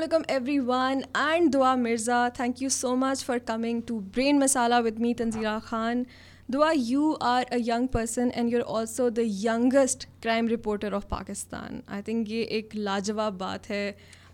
السلام علیکم every one and Dua Mirza, thank you so much for coming to brain masala with me Tanzeera Khan. Dua, you are a young person and you are also the youngest crime reporter of Pakistan. I think یہ ایک لاجواب بات ہے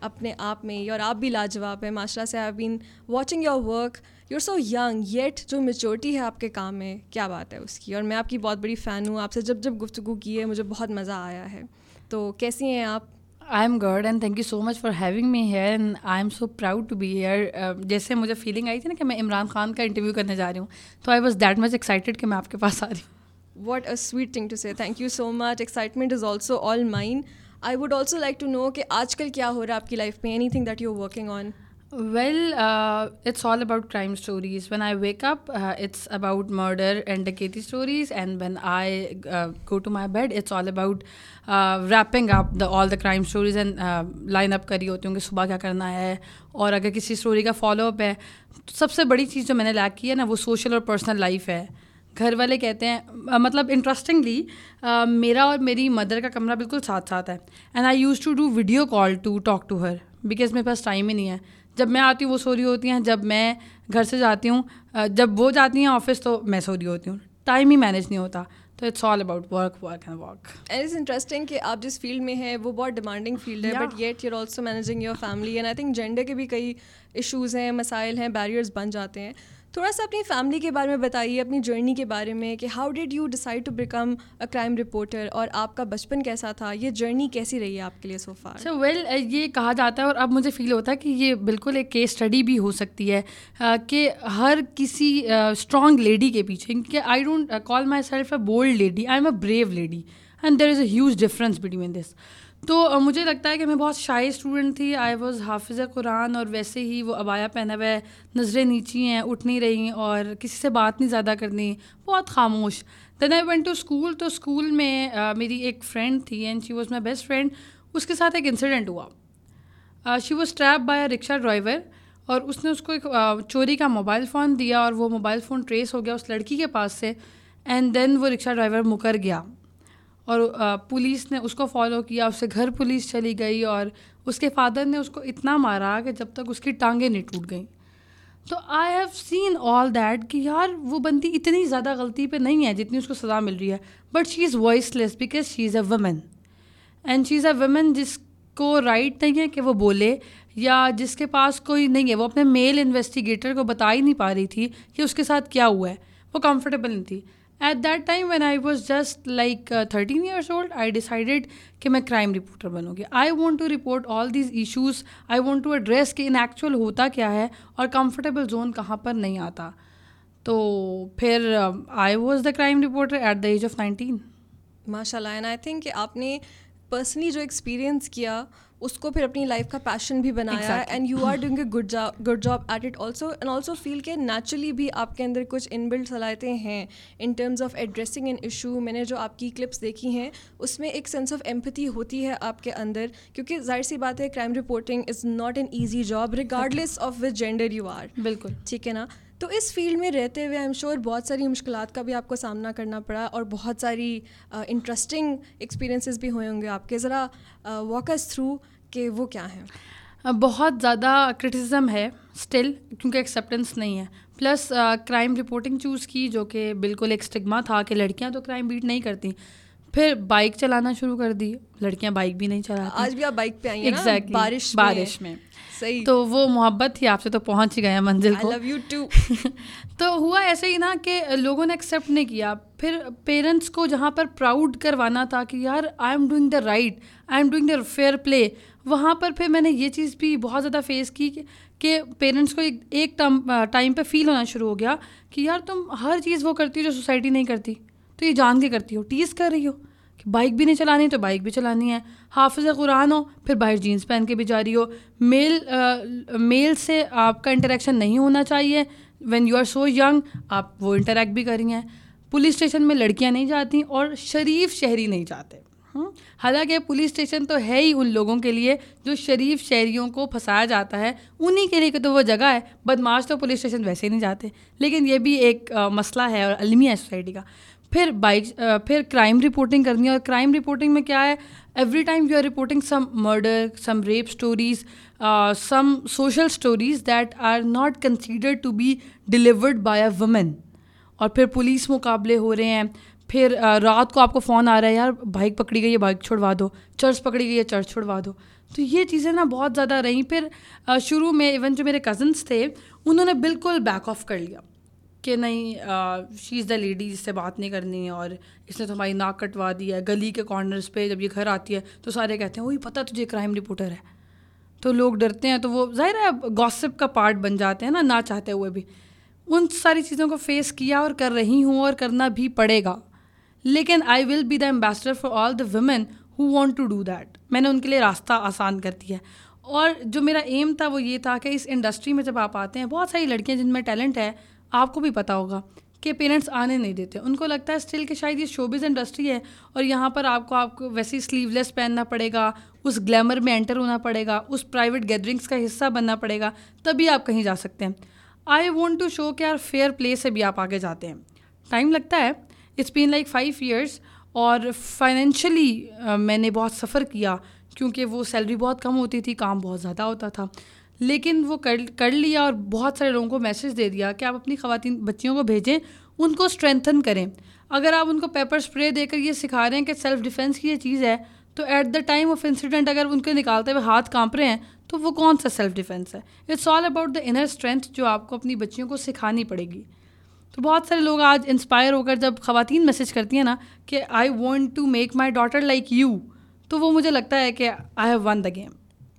اپنے آپ میں ہی، اور آپ بھی لاجواب ہیں ماشاء اللہ سے. I have been watching your work, you are so young yet جو میچورٹی ہے آپ کے کام میں، کیا بات ہے اس کی. اور میں آپ کی بہت بڑی فین ہوں، آپ سے جب جب گفتگو کی ہے مجھے بہت مزہ آیا ہے. تو کیسی ہیں آپ؟ I am good and thank you so much for having me here and I am so proud to be here. جیسے مجھے فیلنگ آئی تھی نا کہ میں عمران خان کا انٹرویو کرنے جا رہی ہوں، تو I was that much excited کہ میں آپ کے پاس آ رہی ہوں. What a sweet thing to say, thank you so much. Excitement is also all mine. I would also like to know کہ آج کل کیا ہو رہا ہے آپ کی لائف میں، any thing that you working on. Well it's all about crime stories. When I wake up it's about murder and ڈکیتی stories, and when I go to my bed it's all about wrapping up all the crime stories. And line up کری ہوتی ہوں کہ صبح کیا کرنا ہے، اور اگر کسی اسٹوری کا فالو اپ ہے. سب سے بڑی چیز جو میں نے لیک کی ہے نا، وہ سوشل اور پرسنل لائف ہے. گھر والے کہتے ہیں، مطلب انٹرسٹنگلی میرا اور میری مدر کا کمرہ بالکل ساتھ ساتھ ہے. And I use to do video call to talk to her, because میرے پاس ٹائم ہی نہیں ہے. جب میں آتی ہوں وہ سو رہی ہوتی ہیں، جب میں گھر سے جاتی ہوں، جب وہ جاتی ہیں آفس تو میں سو رہی ہوتی ہوں. ٹائم ہی مینیج نہیں ہوتا. تو it's all about work work and work. It's interesting کہ آپ جس فیلڈ میں ہیں وہ بہت ڈیمانڈنگ فیلڈ ہے، but yet you are also managing your family. And I think gender کے بھی کئی ایشوز ہیں، مسائل ہیں، بیریئرز بن جاتے ہیں. تھوڑا سا اپنی فیملی کے بارے میں بتائیے، اپنی جرنی کے بارے میں، کہ how did you decide to become a crime reporter, اور آپ کا بچپن کیسا تھا، یہ جرنی کیسی رہی ہے آپ کے لیے سو فار؟ سو ویل، یہ کہا جاتا ہے اور اب مجھے فیل ہوتا ہے کہ یہ بالکل ایک کیس اسٹڈی بھی ہو سکتی ہے کہ ہر کسی اسٹرانگ لیڈی کے پیچھے، کہ I don't call myself a bold lady, I am a brave lady, and there is a huge difference between this. تو مجھے لگتا ہے کہ میں بہت شائع اسٹوڈنٹ تھی. آئی واز حافظ قرآن، اور ویسے ہی وہ عبایا پہنا ہوا ہے، نظریں نیچی ہیں، اٹھ نہیں رہی اور کسی سے بات نہیں زیادہ کرنی، بہت خاموش. Then I went to school. تو اسکول میں میری ایک فرینڈ تھی and she was my best friend. اس کے ساتھ ایک انسیڈنٹ ہوا. She was trap by a rickshaw driver, اور اس نے اس کو ایک چوری کا موبائل فون دیا، اور وہ موبائل فون ٹریس ہو گیا اس لڑکی کے پاس سے. اینڈ دین وہ رکشا ڈرائیور مکر گیا، اور پولیس نے اس کو فالو کیا، اس سے گھر پولیس چلی گئی، اور اس کے فادر نے اس کو اتنا مارا کہ جب تک اس کی ٹانگیں نہیں ٹوٹ گئیں. تو I have seen all that کہ یار وہ بندی اتنی زیادہ غلطی پہ نہیں ہے جتنی اس کو سزا مل رہی ہے، but she is voiceless because she is a woman, and she is a woman جس کو رائٹ نہیں ہے کہ وہ بولے، یا جس کے پاس کوئی نہیں ہے. وہ اپنے میل انویسٹیگیٹر کو بتا ہی نہیں پا رہی تھی کہ اس کے ساتھ کیا ہوا ہے، وہ کمفرٹیبل نہیں تھی. At that time when I was just like 13 years old, I decided کہ میں crime reporter بنوں گی. I want to report all these issues. I want to address کہ in actual ہوتا کیا ہے اور comfortable zone کہاں پر نہیں آتا. تو پھر I was the crime reporter at the age of 19. ماشاء اللہ. And I think کہ آپ نے پرسنلی جو ایکسپیرئنس کیا اس کو پھر اپنی لائف کا پیشن بھی بنایا، and you are doing a good job at it also. And also feel کہ نیچرلی بھی آپ کے اندر کچھ ان بلڈ صلاحیتیں ہیں in terms of addressing an issue. میں نے جو آپ کی کلپس دیکھی ہیں اس میں ایک سینس آف ایمپتھی ہوتی ہے آپ کے اندر، کیونکہ ظاہر سی بات ہے crime reporting is not an easy job regardless of which gender you are. بالکل ٹھیک ہے نا. تو اس فیلڈ میں رہتے ہوئے آئی ایم شیور بہت ساری مشکلات کا بھی آپ کو سامنا کرنا پڑا، اور بہت ساری انٹرسٹنگ ایکسپیرینسز بھی ہوئے ہوں گے آپ کے. ذرا واک اس تھرو کہ وہ کیا ہیں. بہت زیادہ کرٹیسزم ہے اسٹل، کیونکہ ایکسیپٹنس نہیں ہے. پلس کرائم رپورٹنگ چوز کی جو کہ بالکل ایک اسٹگما تھا کہ لڑکیاں تو کرائم بیٹ نہیں کرتیں. پھر بائک چلانا شروع کر دی، لڑکیاں بائک بھی نہیں چلاتی. آج بھی آپ بائک پہ آئی ہیں نا بارش میں. صحیح. تو وہ محبت تھی آپ سے تو پہنچ ہی گئے منزل کو. I love you too. تو ہوا ایسے ہی نا کہ لوگوں نے ایکسیپٹ نہیں کیا. پھر پیرنٹس کو جہاں پر پراؤڈ کروانا تھا کہ یار I am doing the right, I am doing the fair play, وہاں پر پھر میں نے یہ چیز بھی بہت زیادہ فیس کی کہ پیرنٹس کو ایک ٹائم پہ فیل ہونا شروع ہو گیا کہ یار تم ہر چیز وہ کرتی ہو جو سوسائٹی نہیں کرتی، تو یہ جان کے کرتی ہو، ٹیز کر رہی ہو کہ بائک بھی نہیں چلانی تو بائک بھی چلانی ہے، حافظ قرآن ہو پھر باہر جینس پہن کے بھی جا رہی ہو، میل سے آپ کا انٹریکشن نہیں ہونا چاہیے، when you are so young آپ وہ انٹریکٹ بھی کر رہی ہیں. پولیس اسٹیشن میں لڑکیاں نہیں جاتی اور شریف شہری نہیں جاتے. حالانکہ پولیس اسٹیشن تو ہے ہی ان لوگوں کے لیے جو شریف شہریوں کو پھنسایا جاتا ہے، انہی کے لیے کہ تو وہ جگہ ہے. بدمعاش تو پولیس اسٹیشن ویسے ہی نہیں جاتے. لیکن یہ بھی ایک مسئلہ ہے اور المیہ ہے سوسائٹی کا. پھر بائک پھر کرائم رپورٹنگ کرنی ہے. اور کرائم رپورٹنگ میں کیا ہے, every time you are reporting some murder, some rape stories, some social stories that are not considered to be delivered by a woman. اور پھر پولیس مقابلے ہو رہے ہیں, پھر رات کو آپ کو فون آ رہا ہے, یار بائک پکڑی گئی ہے بائک چھڑوا دو, چرچ پکڑی گئی ہے چرچ چھڑوا دو. تو یہ چیزیں نا بہت زیادہ رہیں. پھر شروع میں ایون جو میرے کزنس تھے انہوں نے بالکل بیک آف کر لیا کہ نہیں, شی از دا لیڈی, اس سے بات نہیں کرنی, اور اس نے تو ہماری ناک کٹوا دی ہے. گلی کے کارنرس پہ جب یہ گھر آتی ہے تو سارے کہتے ہیں وہی پتہ تجھے کرائم رپورٹر ہے, تو لوگ ڈرتے ہیں. تو وہ ظاہر ہے گوسپ کا پارٹ بن جاتے ہیں نا, نہ چاہتے ہوئے بھی. ان ساری چیزوں کو فیس کیا اور کر رہی ہوں اور کرنا بھی پڑے گا, لیکن I will be the ambassador for all the women who want to do that. میں نے ان کے لیے راستہ آسان کر دیا ہے. اور جو میرا ایم تھا وہ یہ تھا کہ اس انڈسٹری میں جب آپ آتے ہیں, بہت ساری لڑکیاں جن میں ٹیلنٹ ہے, آپ کو بھی پتہ ہوگا کہ پیرنٹس آنے نہیں دیتے. ان کو لگتا ہے اسٹل کہ شاید یہ شوبز انڈسٹری ہے اور یہاں پر آپ کو ویسے سلیو لیس پہننا پڑے گا, اس گلیمر میں انٹر ہونا پڑے گا, اس پرائیویٹ گیدرنگس کا حصہ بننا پڑے گا, تبھی آپ کہیں جا سکتے ہیں. آئی وانٹ ٹو شو کہ یار فیئر پلے سے بھی آپ آگے جاتے ہیں, ٹائم لگتا ہے. It's been like 5 years. اور فائنینشلی میں نے بہت سفر کیا کیونکہ وہ سیلری بہت کم ہوتی تھی, کام بہت زیادہ ہوتا تھا, لیکن وہ کر لیا. اور بہت سارے لوگوں کو میسج دے دیا کہ آپ اپنی خواتین بچیوں کو بھیجیں, ان کو اسٹرینتھن کریں. اگر آپ ان کو پیپر اسپرے دے کر یہ سکھا رہے ہیں کہ سیلف ڈیفینس کی یہ چیز ہے, تو at the time of incident اگر ان کے نکالتے ہوئے ہاتھ کانپ رہے ہیں تو وہ کون سا سیلف ڈیفینس ہے. It's all about the inner strength جو آپ کو اپنی بچیوں کو سکھانی پڑے گی. تو بہت سارے لوگ آج انسپائر ہو کر جب خواتین میسج کرتی ہیں نا کہ I want to make my daughter like you, تو وہ مجھے لگتا ہے کہ I have won the game.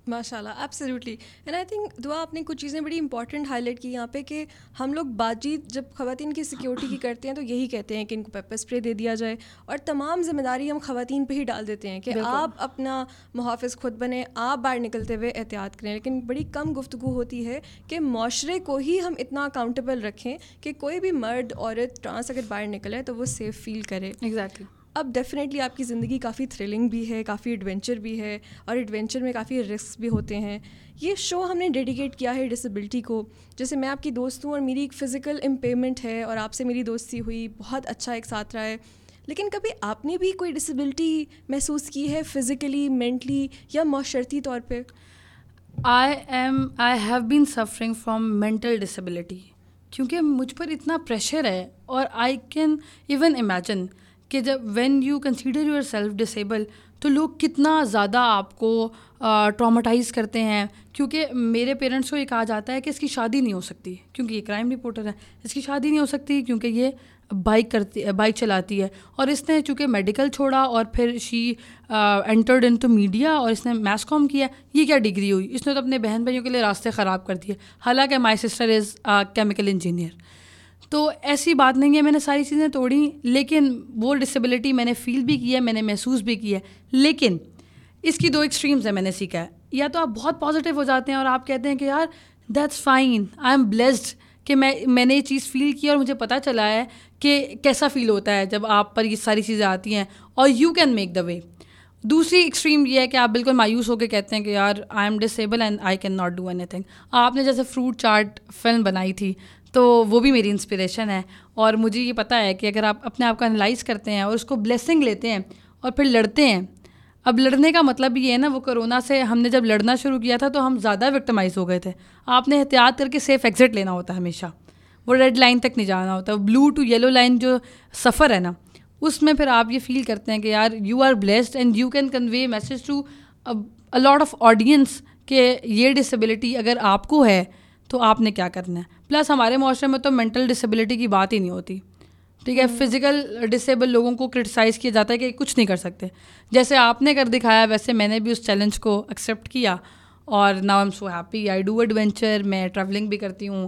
ماشاء اللہ, ایبسلیوٹلی. اینڈ آئی تھنک دعا آپ نے کچھ چیزیں بڑی امپورٹنٹ ہائی لائٹ کی یہاں پہ کہ ہم لوگ بات چیت جب خواتین کی سیکیورٹی کی کرتے ہیں تو یہی کہتے ہیں کہ ان کو پیپر اسپرے دے دیا جائے, اور تمام ذمہ داری ہم خواتین پہ ہی ڈال دیتے ہیں کہ آپ اپنا محافظ خود بنیں, آپ باہر نکلتے ہوئے احتیاط کریں. لیکن بڑی کم گفتگو ہوتی ہے کہ معاشرے کو ہی ہم اتنا اکاؤنٹیبل رکھیں کہ کوئی بھی مرد, عورت, ٹرانس اگر باہر نکلے تو وہ سیف فیل کرے. ایگزیکٹلی. اب ڈیفینیٹلی آپ کی زندگی کافی تھرلنگ بھی ہے, کافی ایڈونچر بھی ہے, اور ایڈونچر میں کافی رسک بھی ہوتے ہیں. یہ شو ہم نے ڈیڈیکیٹ کیا ہے ڈسیبلٹی کو. جیسے میں آپ کی دوست ہوں اور میری ایک فزیکل امپیئرمنٹ ہے اور آپ سے میری دوستی ہوئی, بہت اچھا ایک ساتھ رہا ہے. لیکن کبھی آپ نے بھی کوئی ڈسیبلٹی محسوس کی ہے فزیکلی, مینٹلی یا معاشرتی طور پہ؟ I have been suffering from mental disability, کیونکہ مجھ پر اتنا پریشر ہے. اور آئی کین ایون امیجن کہ جب when you consider yourself disable تو لوگ کتنا زیادہ آپ کو ٹراماٹائز کرتے ہیں. کیونکہ میرے پیرنٹس کو یہ کہا جاتا ہے کہ اس کی شادی نہیں ہو سکتی کیونکہ یہ کرائم رپورٹر ہے, اس کی شادی نہیں ہو سکتی کیونکہ یہ بائک چلاتی ہے, اور اس نے چونکہ میڈیکل چھوڑا اور پھر she entered into media, اور اس نے میس کام کیا, یہ کیا ڈگری ہوئی, اس نے تو اپنے بہن بھائیوں کے لیے راستے خراب کر دیے, حالانکہ my sister is chemical engineer. تو ایسی بات نہیں ہے, میں نے ساری چیزیں توڑیں, لیکن وہ ڈسیبلٹی میں نے فیل بھی کی ہے, میں نے محسوس بھی کی ہے. لیکن اس کی 2 extremes ہیں, میں نے سیکھا ہے. یا تو آپ بہت پازیٹیو ہو جاتے ہیں اور آپ کہتے ہیں کہ یار that's fine, I am blessed کہ میں نے یہ چیز فیل کی اور مجھے پتہ چلا ہے کہ کیسا فیل ہوتا ہے جب آپ پر یہ ساری چیزیں آتی ہیں, اور you can make the way. دوسری ایکسٹریم یہ ہے کہ آپ بالکل مایوس ہو کے کہتے ہیں کہ یار I am disable and I can not do anything. آپ نے جیسے فروٹ چاٹ فلم بنائی تھی تو وہ بھی میری انسپریشن ہے, اور مجھے یہ پتہ ہے کہ اگر آپ اپنے آپ کو انالائز کرتے ہیں اور اس کو بلیسنگ لیتے ہیں اور پھر لڑتے ہیں. اب لڑنے کا مطلب یہ ہے نا, وہ کرونا سے ہم نے جب لڑنا شروع کیا تھا تو ہم زیادہ وکٹمائز ہو گئے تھے. آپ نے احتیاط کر کے سیف ایگزٹ لینا ہوتا ہے ہمیشہ, وہ ریڈ لائن تک نہیں جانا ہوتا, بلو ٹو یلو لائن جو سفر ہے نا, اس میں پھر آپ یہ فیل کرتے ہیں کہ یار you are blessed and you can convey message to a lot of audience کہ یہ ڈسیبلٹی اگر آپ کو ہے تو آپ نے کیا کرنا ہے. پلس ہمارے معاشرے میں تو مینٹل ڈسیبلٹی کی بات ہی نہیں ہوتی, ٹھیک ہے. فزیکل ڈسیبل لوگوں کو کرٹیسائز کیا جاتا ہے کہ کچھ نہیں کر سکتے. جیسے آپ نے کر دکھایا ویسے میں نے بھی اس چیلنج کو ایکسیپٹ کیا, اور now I am so happy. I do adventure, میں ٹریولنگ بھی کرتی ہوں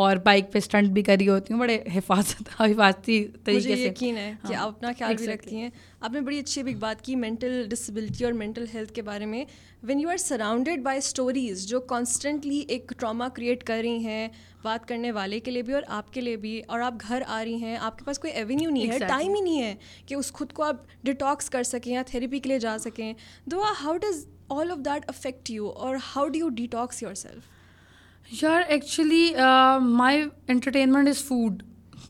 اور بائک پہ اسٹنٹ بھی کری ہوتی ہوں, بڑے حفاظتی طریقے سے. یقین ہے کہ آپ اپنا خیال بھی رکھتی ہیں. آپ نے بڑی اچھی بھی بات کی مینٹل ڈسیبلٹی اور مینٹل ہیلتھ کے بارے میں. When you are surrounded by stories جو کانسٹنٹلی ایک ٹراما کریٹ کر رہی ہیں, بات کرنے والے کے لیے بھی اور آپ کے لیے بھی, اور آپ گھر آ رہی ہیں, آپ کے پاس کوئی ایونیو نہیں ہے, ٹائم ہی نہیں ہے کہ اس خود کو آپ ڈیٹاکس کر سکیں یا تھیریپی کے لیے جا سکیں. Dua, how does all of that affect you or how do you detox yourself? Yaar, actually my entertainment is food.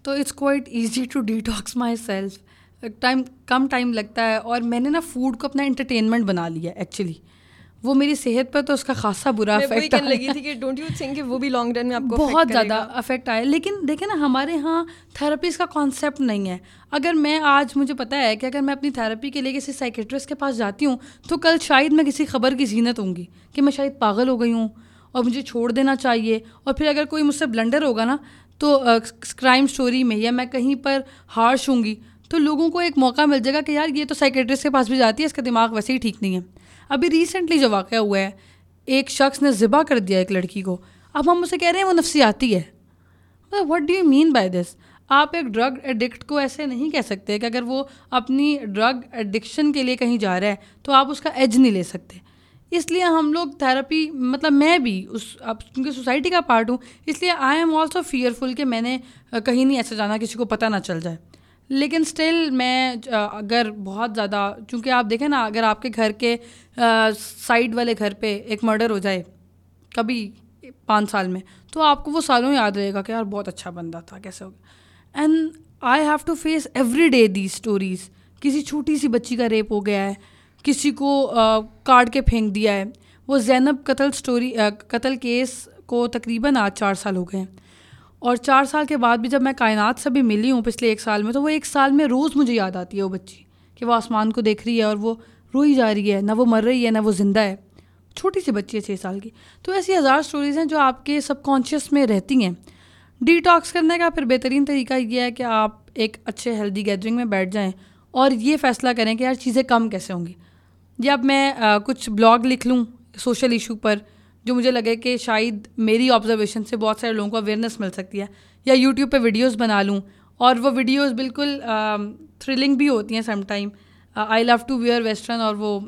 تو it's quite easy to detox myself. Time کم ٹائم لگتا ہے, اور میں نے نا فوڈ کو اپنا انٹرٹینمنٹ بنا لیا ایکچولی. وہ میری صحت پر تو اس کا خاصا برا افیکٹ لگی تھی کہ ڈونٹ یو تھنک وہ بھی لانگ رن میں آپ کو بہت زیادہ افیکٹ آیا. لیکن دیکھیں نا, ہمارے ہاں تھراپیز کا کانسیپٹ نہیں ہے. اگر میں آج, مجھے پتہ ہے کہ اگر میں اپنی تھراپی کے لیے کسی سائیکیٹرسٹ کے پاس جاتی ہوں تو کل شاید میں کسی خبر کی زینت ہوں گی کہ میں شاید پاگل ہو گئی ہوں اور مجھے چھوڑ دینا چاہیے. اور پھر اگر کوئی مجھ سے بلنڈر ہوگا نا تو کرائم سٹوری میں, یا میں کہیں پر ہارش ہوں گی, تو لوگوں کو ایک موقع مل جائے گا کہ یار یہ تو سائیکیٹرسٹ کے پاس بھی جاتی ہے, اس کا دماغ ویسے ہی ٹھیک نہیں ہے. ابھی ریسنٹلی جو واقعہ ہوا ہے, ایک شخص نے ذبح کر دیا ایک لڑکی کو. اب ہم اسے کہہ رہے ہیں وہ نفسیاتی ہے. What do you mean by this? آپ ایک ڈرگ ایڈکٹ کو ایسے نہیں کہہ سکتے کہ اگر وہ اپنی ڈرگ ایڈکشن کے لیے کہیں جا رہا ہے تو آپ اس کا ایج نہیں لے سکتے. اس لیے ہم لوگ تھراپی, مطلب میں بھی اس, اب کیونکہ سوسائٹی کا پارٹ ہوں, اس لیے آئی ایم آلسو فیئرفل کہ میں نے کہیں نہیں ایسا جانا کسی کو پتہ نہ چل جائے. لیکن اسٹل میں اگر بہت زیادہ, چونکہ آپ دیکھیں نا, اگر آپ کے گھر کے سائڈ والے گھر پہ ایک مرڈر ہو جائے کبھی 5 سال میں, تو آپ کو وہ سالوں یاد رہے گا کہ یار بہت اچھا بندہ تھا, کیسے ہو گیا. And I have to face every day the stories. کسی چھوٹی سی بچی کا ریپ ہو گیا ہے, کسی کو کاٹ کے پھینک دیا ہے. وہ زینب قتل اسٹوری, قتل کیس کو تقریباً آج 4 سال ہو گئے ہیں, اور 4 سال کے بعد بھی جب میں کائنات سے بھی ملی ہوں پچھلے 1 سال میں, تو وہ 1 سال میں روز مجھے یاد آتی ہے وہ بچی, کہ وہ آسمان کو دیکھ رہی ہے اور وہ روئی جا رہی ہے, نہ وہ مر رہی ہے نہ وہ زندہ ہے. چھوٹی سی بچی ہے 6 سال کی. تو ایسی ہزار سٹوریز ہیں جو آپ کے سب کانشیس میں رہتی ہیں. ڈیٹاکس کرنے کا پھر بہترین طریقہ یہ ہے کہ آپ ایک اچھے ہیلدی گیدرنگ میں بیٹھ جائیں اور یہ فیصلہ کریں کہ یار چیزیں کم کیسے ہوں گی. جب میں کچھ بلاگ لکھ لوں سوشل ایشو پر جو مجھے لگے کہ شاید میری آبزرویشن سے بہت سارے لوگوں کو اویئرنیس مل سکتی ہے, یا یوٹیوب پہ ویڈیوز بنا لوں, اور وہ ویڈیوز بالکل تھرلنگ بھی ہوتی ہیں sometime. I love to wear western اور وہ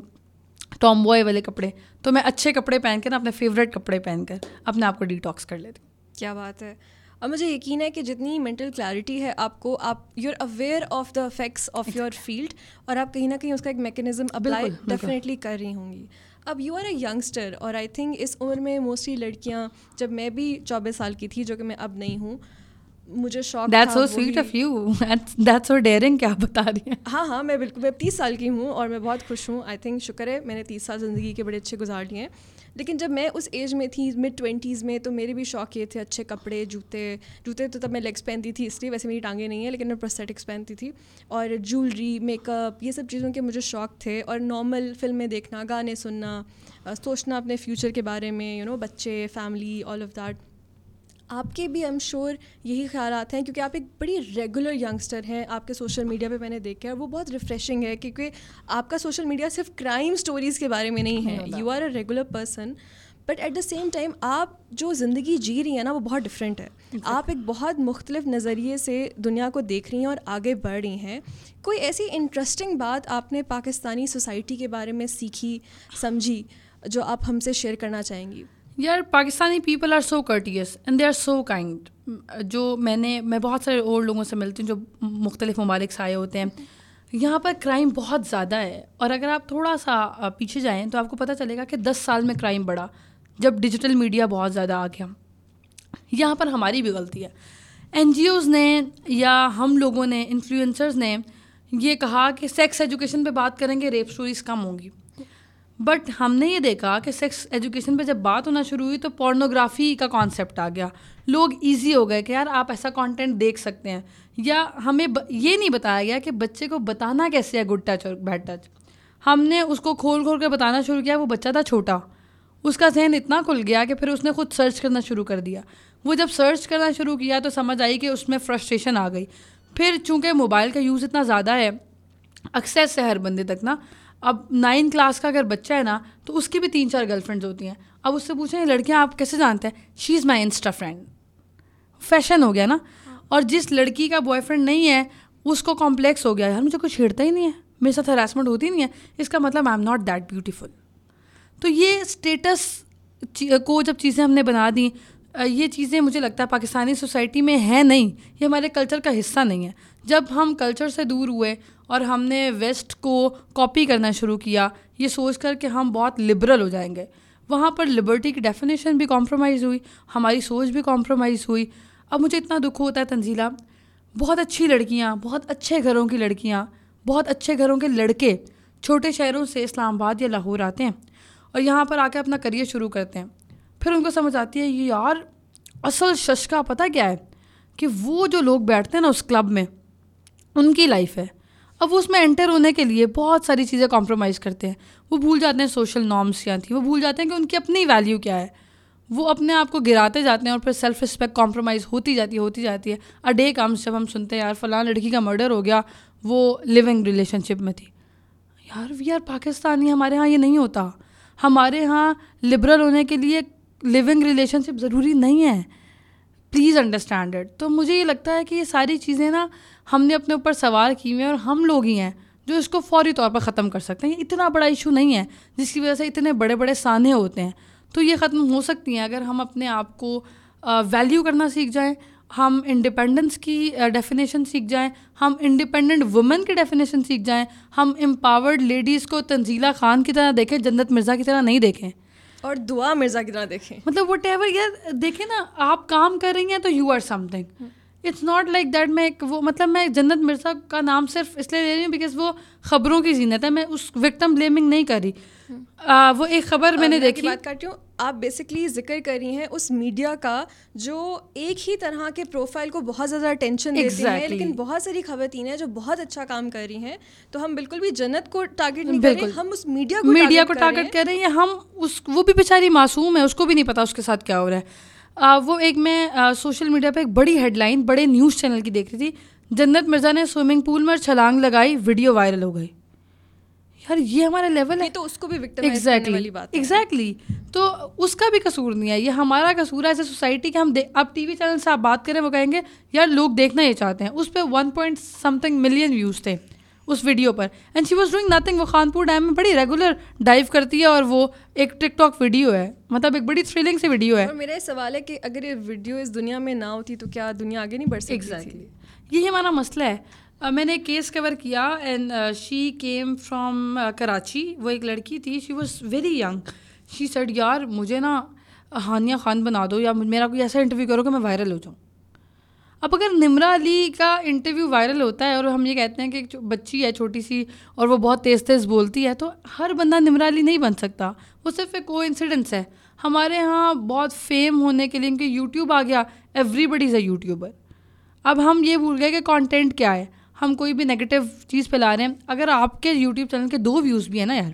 ٹام بوائے والے کپڑے, تو میں اچھے کپڑے پہن کر, اپنے فیوریٹ کپڑے پہن کر اپنے آپ کو ڈیٹاکس کر لیتی ہوں. کیا بات ہے. اور مجھے یقین ہے کہ جتنی مینٹل کلیئرٹی ہے آپ کو, آپ you are aware of the effects of your field, اور آپ کہیں نہ کہیں اس کا ایک میکینزم اپلائی ڈیفینیٹلی کر رہی ہوں گی. اب یو آر اے ینگسٹر, اور آئی تھنک اس عمر میں موسٹلی لڑکیاں, جب میں بھی 24 سال کی تھی, جو کہ میں اب نہیں ہوں, مجھے شوق تھا. That's so sweet of you. That's so daring کہ آپ بتا رہی ہیں. ہاں میں بالکل, میں 30 سال کی ہوں اور میں بہت خوش ہوں. آئی تھنک شکر ہے میں نے 30 سال زندگی کے بڑے اچھے گزار لیے ہیں. لیکن جب میں اس ایج میں تھی, mid 20s میں, تو میرے بھی شوق یہ تھے اچھے کپڑے, جوتے تو تب میں لیگس پہنتی تھی, اس لیے ویسے میری ٹانگیں نہیں ہیں لیکن میں پروستھیٹکس پہنتی تھی, اور جولری, میک اپ, یہ سب چیزوں کے مجھے شوق تھے. اور نارمل فلمیں دیکھنا, گانے سننا, سوچنا اپنے فیوچر کے بارے میں, یو نو, بچے, فیملی, آل آف دیٹ. آپ کے بھی آئی ایم شیور یہی خیالات ہیں, کیونکہ آپ ایک بڑی ریگولر ینگسٹر ہیں. آپ کے سوشل میڈیا پہ میں نے دیکھا ہے, وہ بہت ریفریشنگ ہے, کیونکہ آپ کا سوشل میڈیا صرف کرائم سٹوریز کے بارے میں نہیں ہے. You are a regular person, but at the same time آپ جو زندگی جی رہی ہیں نا, وہ بہت ڈفرینٹ ہے. آپ ایک بہت مختلف نظریے سے دنیا کو دیکھ رہی ہیں اور آگے بڑھ رہی ہیں. کوئی ایسی انٹرسٹنگ بات آپ نے پاکستانی سوسائٹی کے بارے میں سیکھی, سمجھی, جو آپ ہم سے شیئر کرنا چاہیں گی؟ یار Pakistani people are so courteous and they are so kind. جو میں بہت سارے اور لوگوں سے ملتی ہوں جو مختلف ممالک سے آئے ہوتے ہیں. یہاں پر کرائم بہت زیادہ ہے, اور اگر آپ تھوڑا سا پیچھے جائیں تو آپ کو پتہ چلے گا کہ 10 سال میں کرائم بڑھا جب ڈیجیٹل میڈیا بہت زیادہ آ گیا. یہاں پر ہماری بھی غلطی ہے. این جی اوز نے, یا ہم لوگوں نے, انفلوئنسرز نے یہ کہا کہ سیکس ایجوکیشن پہ بات کریں گے, ریپ سٹوریز کم ہوں گی. بٹ ہم نے یہ دیکھا کہ سیکس ایجوکیشن پہ جب بات ہونا شروع ہوئی تو پورنوگرافی کا کانسیپٹ آ گیا. لوگ ایزی ہو گئے کہ یار آپ ایسا کانٹینٹ دیکھ سکتے ہیں. یا ہمیں یہ نہیں بتایا گیا کہ بچے کو بتانا کیسے ہے گڈ ٹچ اور بیڈ ٹچ. ہم نے اس کو کھول کے بتانا شروع کیا. وہ بچہ تھا چھوٹا, اس کا ذہن اتنا کھل گیا کہ پھر اس نے خود سرچ کرنا شروع کر دیا. وہ جب سرچ کرنا شروع کیا تو سمجھ آئی کہ اس میں فرسٹریشن آ گئی. پھر چونکہ موبائل کا یوز اتنا زیادہ ہے, ایکسیس ہے ہر بندے تک نا. اب 9 کلاس کا اگر بچہ ہے نا تو اس کی بھی 3-4 گرل فرینڈز ہوتی ہیں. اب اس سے پوچھیں لڑکیاں آپ کیسے جانتے ہیں, she is my Insta friend. Fashion ہو گیا نا. اور جس لڑکی کا بوائے فرینڈ نہیں ہے اس کو کمپلیکس ہو گیا, یار مجھے کچھ چھیڑتا ہی نہیں ہے, میرے ساتھ ہراسمنٹ ہوتی نہیں ہے, اس کا مطلب I am not that beautiful. تو یہ اسٹیٹس کو جب چیزیں ہم نے بنا دیں, یہ چیزیں مجھے لگتا ہے پاکستانی سوسائٹی میں ہیں نہیں, یہ ہمارے کلچر کا حصہ نہیں ہے. جب ہم کلچر سے دور ہوئے اور ہم نے ویسٹ کو کاپی کرنا شروع کیا یہ سوچ کر کہ ہم بہت لبرل ہو جائیں گے, وہاں پر لبرٹی کی ڈیفینیشن بھی کمپرومائز ہوئی, ہماری سوچ بھی کمپرومائز ہوئی. اب مجھے اتنا دکھ ہوتا ہے تنزیلہ, بہت اچھی لڑکیاں, بہت اچھے گھروں کی لڑکیاں, بہت اچھے گھروں کے لڑکے چھوٹے شہروں سے اسلام آباد یا لاہور آتے ہیں اور یہاں پر آ کے اپنا کریئر شروع کرتے ہیں. پھر ان کو سمجھ آتی ہے یہ یار اصل شش کا پتہ کیا ہے کہ وہ جو لوگ بیٹھتے ہیں نا اس کلب میں ان کی لائف ہے. اب وہ اس میں انٹر ہونے کے لیے بہت ساری چیزیں کمپرومائز کرتے ہیں, وہ بھول جاتے ہیں سوشل نارمس کیا تھیں, وہ بھول جاتے ہیں کہ ان کی اپنی ویلیو کیا ہے, وہ اپنے آپ کو گراتے جاتے ہیں اور پھر سیلف رسپیکٹ کمپرومائز ہوتی جاتی ہے. ا ڈے کمز جب ہم سنتے ہیں یار فلاں لڑکی کا مرڈر ہو گیا, وہ لیونگ ریلیشن شپ میں تھی. یار وی آر پاکستانی, ہمارے ہاں یہ نہیں ہوتا. ہمارے ہاں لبرل ہونے کے لیے لیونگ ریلیشن شپ ضروری نہیں ہے, پلیز انڈرسٹینڈ اٹ. تو مجھے یہ لگتا ہے کہ یہ ساری چیزیں نا ہم نے اپنے اوپر سوار کی ہوئے ہیں اور ہم لوگ ہی ہیں جو اس کو فوری طور پر ختم کر سکتے ہیں. یہ اتنا بڑا ایشو نہیں ہے جس کی وجہ سے اتنے بڑے بڑے سانحے ہوتے ہیں. تو یہ ختم ہو سکتی ہیں اگر ہم اپنے آپ کو ویلیو کرنا سیکھ جائیں, ہم انڈیپینڈنس کی ڈیفینیشن سیکھ جائیں, ہم انڈیپینڈنٹ وومن کی ڈیفینیشن سیکھ جائیں, ہم امپاورڈ لیڈیز کو تنزیلہ خان کی طرح دیکھیں, جنت مرزا کی طرح نہیں دیکھیں, اور دعا مرزا کی طرح دیکھیں. مطلب وٹ ایور, یار دیکھیں نا آپ کام کر رہی ہیں تو you are something, it's not like that. میں وہ مطلب میں جنت مرزا کا نام صرف اس لیے لے رہی ہوں بیکاز وہ خبروں کی زینت ہے, میں اس وکٹم بلیمنگ نہیں کر رہی. وہ ایک خبر میں نے دیکھی, بات کرتی ہوں, آپ بیسکلی ذکر کر رہی ہیں اس میڈیا کا جو ایک ہی طرح کے پروفائل کو بہت زیادہ اٹینشن دیتی ہے, لیکن بہت ساری خواتین ہیں جو بہت اچھا کام کر رہی ہیں. تو ہم بالکل بھی جنت کو ٹارگیٹ نہیں کر رہے, ہم اس میڈیا کو ٹارگیٹ کر رہے ہیں. ہم اس, وہ بھی بیچاری معصوم ہے, اس کو بھی نہیں پتا اس کے ساتھ کیا ہو رہا ہے. وہ ایک میں سوشل میڈیا پہ ایک بڑی ہیڈ لائن بڑے نیوز چینل کی دیکھ رہی تھی, جنت مرزا نے سوئمنگ پول میں چھلانگ لگائی, ویڈیو وائرل ہو گئی. یار یہ ہمارا لیول ہے, تو اس کو بھی وکٹمائز کرنے والی بات ہے. ایگزیکٹلی, تو اس کا بھی قصور نہیں ہے, یہ ہمارا قصور ہے ایز اے سوسائٹی کہ ہم اب ٹی وی چینل سے آپ بات کریں وہ کہیں گے یار لوگ دیکھنا یہ چاہتے ہیں. اس پہ 1.something million ویوز تھے اس ویڈیو پر, and she was doing nothing. وہ خانپور ڈیم میں بڑی ریگولر ڈائیو کرتی ہے اور وہ ایک ٹک ٹاک ویڈیو ہے, مطلب ایک بڑی تھرلنگ سی ویڈیو ہے. میرا یہ سوال ہے کہ اگر یہ ویڈیو اس دنیا میں نہ ہوتی تو کیا دنیا آگے نہیں بڑھ سکتی؟ ایگزیکٹلی یہی ہمارا مسئلہ ہے. میں نے ایک کیس کور کیا, and she came from Karachi. وہ ایک لڑکی تھی, she was very young. She said یار مجھے نا ہانیہ خان بنا دو یا میرا کوئی ایسا انٹرویو کرو کہ میں وائرل ہو جاؤں. اب اگر نمرا علی کا انٹرویو وائرل ہوتا ہے اور ہم یہ کہتے ہیں کہ ایک بچی ہے چھوٹی سی اور وہ بہت تیز تیز بولتی ہے, تو ہر بندہ نمرا علی نہیں بن سکتا, وہ صرف ایک کو انسیڈنس ہے. ہمارے ہاں بہت فیم ہونے کے لیے ان کے یوٹیوب آ گیا, ایوری بڈی از اے یوٹیوبر. اب ہم یہ بھول گئے کہ کانٹینٹ کیا ہے, ہم کوئی بھی نگیٹیو چیز پھیلا رہے ہیں. اگر آپ کے یوٹیوب چینل کے 2 views بھی ہیں نا یار,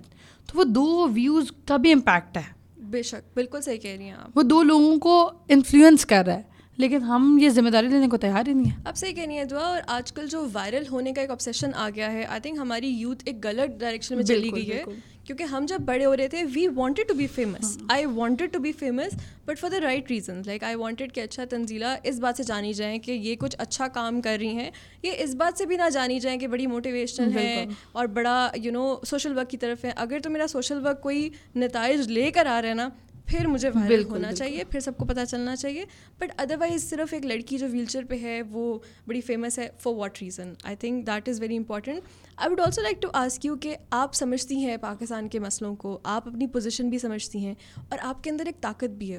تو وہ 2 views کا بھی امپیکٹ ہے. بے شک, بالکل صحیح کہہ رہی ہیں آپ, وہ 2 لوگوں کو انفلوئنس کر رہا ہے, لیکن ہم یہ ذمہ داری لینے کو تیار ہی نہیں ہے. اب صحیح کہنی ہے دعا. اور آج کل جو وائرل ہونے کا ایک آبسیشن آ گیا ہے, آئی تھنک ہماری یوتھ ایک غلط ڈائریکشن میں چلی گئی ہے, کیونکہ ہم جب بڑے ہو رہے تھے we wanted to be famous, I wanted to be famous but for the right reason. Like I wanted کہ اچھا تنزیلہ اس بات سے جانی جائیں کہ یہ کچھ اچھا کام کر رہی ہیں, یہ اس بات سے بھی نہ جانی جائیں کہ بڑی موٹیویشنل ہے اور بڑا یو نو سوشل ورک کی طرف ہے. اگر تو میرا سوشل ورک کوئی نتائج لے کر آ رہا ہے نا, پھر مجھے وائرل ہونا چاہیے, پھر سب کو پتہ چلنا چاہیے. بٹ ادروائز صرف ایک لڑکی جو ویل چیئر پہ ہے وہ بڑی فیمس ہے, for what reason? I think that is very important. I would also like to ask you کہ آپ سمجھتی ہیں پاکستان کے مسئلوں کو, آپ اپنی پوزیشن بھی سمجھتی ہیں اور آپ کے اندر ایک طاقت بھی ہے.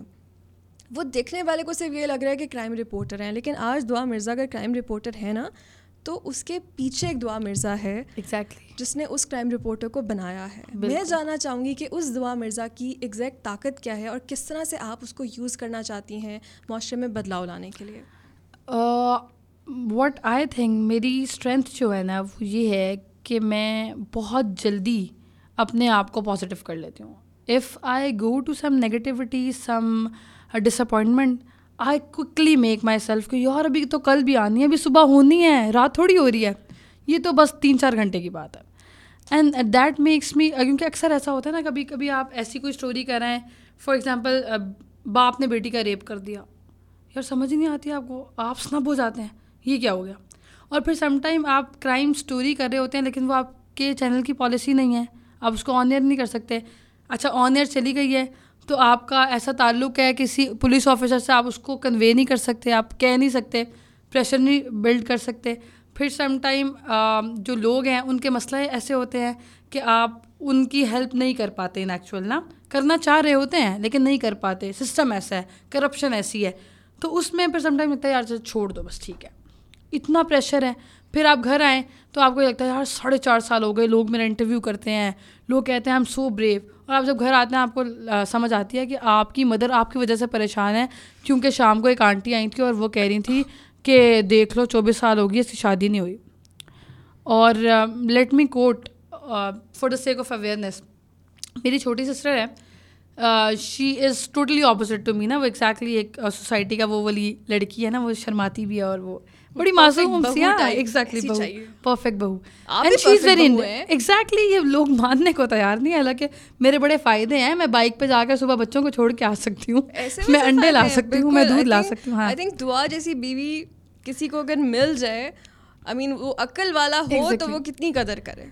وہ دیکھنے والے کو صرف یہ لگ رہا ہے کہ کرائم رپورٹر ہیں, لیکن آج دعا مرزا اگر کرائم رپورٹر ہے نا, تو اس کے پیچھے ایک دعا مرزا ہے ایگزیکٹلی جس نے اس کرائم رپورٹر کو بنایا ہے. میں جاننا چاہوں گی کہ اس دعا مرزا کی ایگزیکٹ طاقت کیا ہے اور کس طرح سے آپ اس کو یوز کرنا چاہتی ہیں معاشرے میں بدلاؤ لانے کے لیے. واٹ آئی تھنک میری اسٹرینتھ جو ہے نا وہ یہ ہے کہ میں بہت جلدی اپنے آپ کو پازیٹیو کر لیتی ہوں. If I go to some negativity, some disappointment, I quickly make myself کہ یار ابھی تو کل بھی آنی ہے, ابھی صبح ہونی ہے, رات تھوڑی ہو رہی ہے, یہ تو بس 3-4 گھنٹے کی بات ہے. اینڈ دیٹ میکس می, کیونکہ اکثر ایسا ہوتا ہے نا کبھی کبھی آپ ایسی کوئی اسٹوری کرائیں, فار ایگزامپل باپ نے بیٹی کا ریپ کر دیا, یار سمجھ ہی نہیں آتی آپ کو, آپ سنپ ہو جاتے ہیں یہ کیا ہو گیا. اور پھر سم ٹائم آپ کرائم اسٹوری کر رہے ہوتے ہیں لیکن وہ آپ کے چینل کی پالیسی نہیں ہے, آپ اس کو آن ایئر نہیں کر سکتے. اچھا آن ایئر چلی گئی ہے تو آپ کا ایسا تعلق ہے کسی پولیس آفیسر سے, آپ اس کو کنوے نہیں کر سکتے, آپ کہہ نہیں سکتے, پریشر نہیں بلڈ کر سکتے. پھر سم ٹائم جو لوگ ہیں ان کے مسئلے ایسے ہوتے ہیں کہ آپ ان کی ہیلپ نہیں کر پاتے, ان ایکچوئل نا کرنا چاہ رہے ہوتے ہیں لیکن نہیں کر پاتے, سسٹم ایسا ہے, کرپشن ایسی ہے. تو اس میں پھر سم ٹائم لگتا ہے یار چھوڑ دو بس ٹھیک ہے, اتنا پریشر ہے. پھر آپ گھر آئیں تو آپ کو لگتا ہے یار 4.5 سال ہو گئے, لوگ میرا انٹرویو کرتے ہیں, لوگ کہتے ہیں آئی ایم سو بریو. اور آپ جب گھر آتے ہیں آپ کو سمجھ آتی ہے کہ آپ کی مدر آپ کی وجہ سے پریشان ہے, کیونکہ شام کو ایک آنٹی آئی تھی اور وہ کہہ رہی تھی کہ دیکھ لو 24 سال ہو گئی اس کی شادی نہیں ہوئی. اور let me quote for the sake of awareness, میری چھوٹی سسٹر ہے, she is totally opposite to me نا, وہ ایگزیکٹلی ایک سوسائٹی کا وہ والی لڑکی ہے نا, وہ شرماتی بھی ہے اور وہ بڑی معصوم سی, ایگزیکٹلی بہو, پرفیکٹ بہو, and she is very exactly. یہ لوگ ماننے کو تیار نہیں ہے, حالانکہ میرے بڑے فائدے ہیں, میں بائک پہ جا کے صبح بچوں کو چھوڑ کے آ سکتی ہوں, میں انڈے لا سکتی ہوں, میں دودھ لا سکتی ہوں. آئی تھنک دعا جیسی بیوی کسی کو اگر مل جائے, آئی مین وہ عقل والا ہو تو وہ کتنی قدر کرے.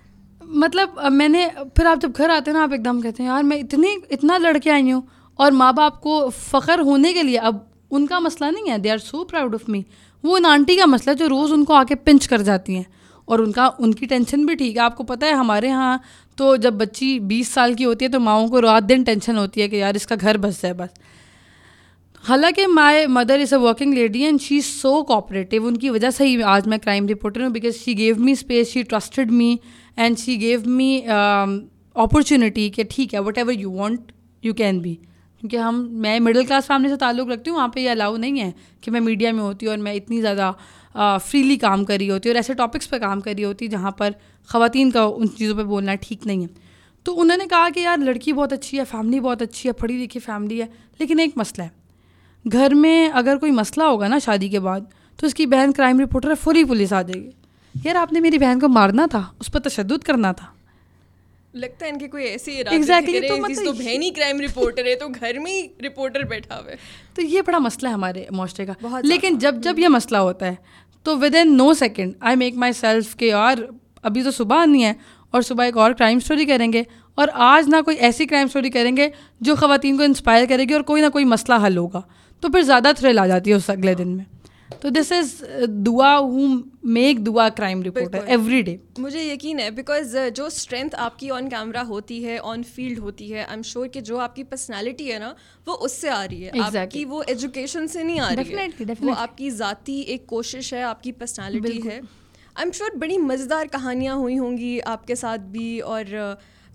مطلب میں نے پھر آپ جب گھر آتے ہیں نا آپ ایک دم کہتے ہیں یار میں اتنا لڑ کے آئی ہوں, اور ماں باپ کو فخر ہونے کے لیے, اب ان کا مسئلہ نہیں ہے, they are so proud of me, وہ ان آنٹی کا مسئلہ جو روز ان کو آ کے پنچ کر جاتی ہیں, اور ان کی ٹینشن بھی ٹھیک ہے. آپ کو پتہ ہے ہمارے ہاں تو جب بچی 20 سال کی ہوتی ہے تو ماؤں کو رات دن ٹینشن ہوتی ہے کہ یار اس کا گھر بس جائے بس. حالانکہ my mother is a working lady and she is so cooperative, ان کی وجہ سے ہی آج میں کرائم رپورٹر ہوں, because she gave me space, she trusted me and she gave me opportunity کہ ٹھیک ہے whatever you want you can be. کیونکہ میں مڈل کلاس فیملی سے تعلق رکھتی ہوں, وہاں پہ یہ الاؤ نہیں ہے کہ میں میڈیا میں ہوتی اور میں اتنی زیادہ فریلی کام کر رہی ہوتی اور ایسے ٹاپکس پہ کام کر رہی ہوتی جہاں پر خواتین کا ان چیزوں پہ بولنا ٹھیک نہیں ہے. تو انہوں نے کہا کہ یار لڑکی بہت اچھی ہے, فیملی بہت اچھی ہے, پڑھی لکھی فیملی ہے, لیکن ایک مسئلہ ہے, گھر میں اگر کوئی مسئلہ ہوگا نا شادی کے بعد تو اس کی بہن کرائم رپورٹر ہے, فوری پولیس آ جائے گی. یار آپ نے میری بہن کو مارنا تھا, اس پر تشدد کرنا تھا, لگتا ہے ان کے کوئی ایسی ایگزیکٹلی, تو بہن ہی کرائم رپورٹر ہے, تو گھر میں ہی رپورٹر بیٹھا ہوا ہے. تو یہ بڑا مسئلہ ہے ہمارے معاشرے کا. لیکن جب یہ مسئلہ ہوتا ہے تو within no second I make myself کہ یار ابھی تو صبح آنی ہے, اور صبح ایک اور کرائم اسٹوری کریں گے, اور آج نہ کوئی ایسی کرائم اسٹوری کریں گے جو خواتین کو انسپائر کرے گی اور کوئی نہ کوئی مسئلہ حل ہوگا. تو پھر زیادہ تھرل آ جاتی ہے اس اگلے دن میں. تو this is Dua who make Dua crime reporter every day. مجھے یقین ہے بیکاز جو اسٹرینتھ آپ کی آن کیمرہ ہوتی ہے, آن فیلڈ ہوتی ہے, آئی ایم شیور کہ جو آپ کی پرسنالٹی ہے نا وہ اس سے آ رہی ہے, آپ کی وہ ایجوکیشن سے نہیں آ رہی ہے, وہ آپ کی ذاتی ایک کوشش ہے, آپ کی پرسنالٹی ہے. آئی ایم شیور بڑی مزیدار کہانیاں ہوئی ہوں گی آپ کے ساتھ بھی, اور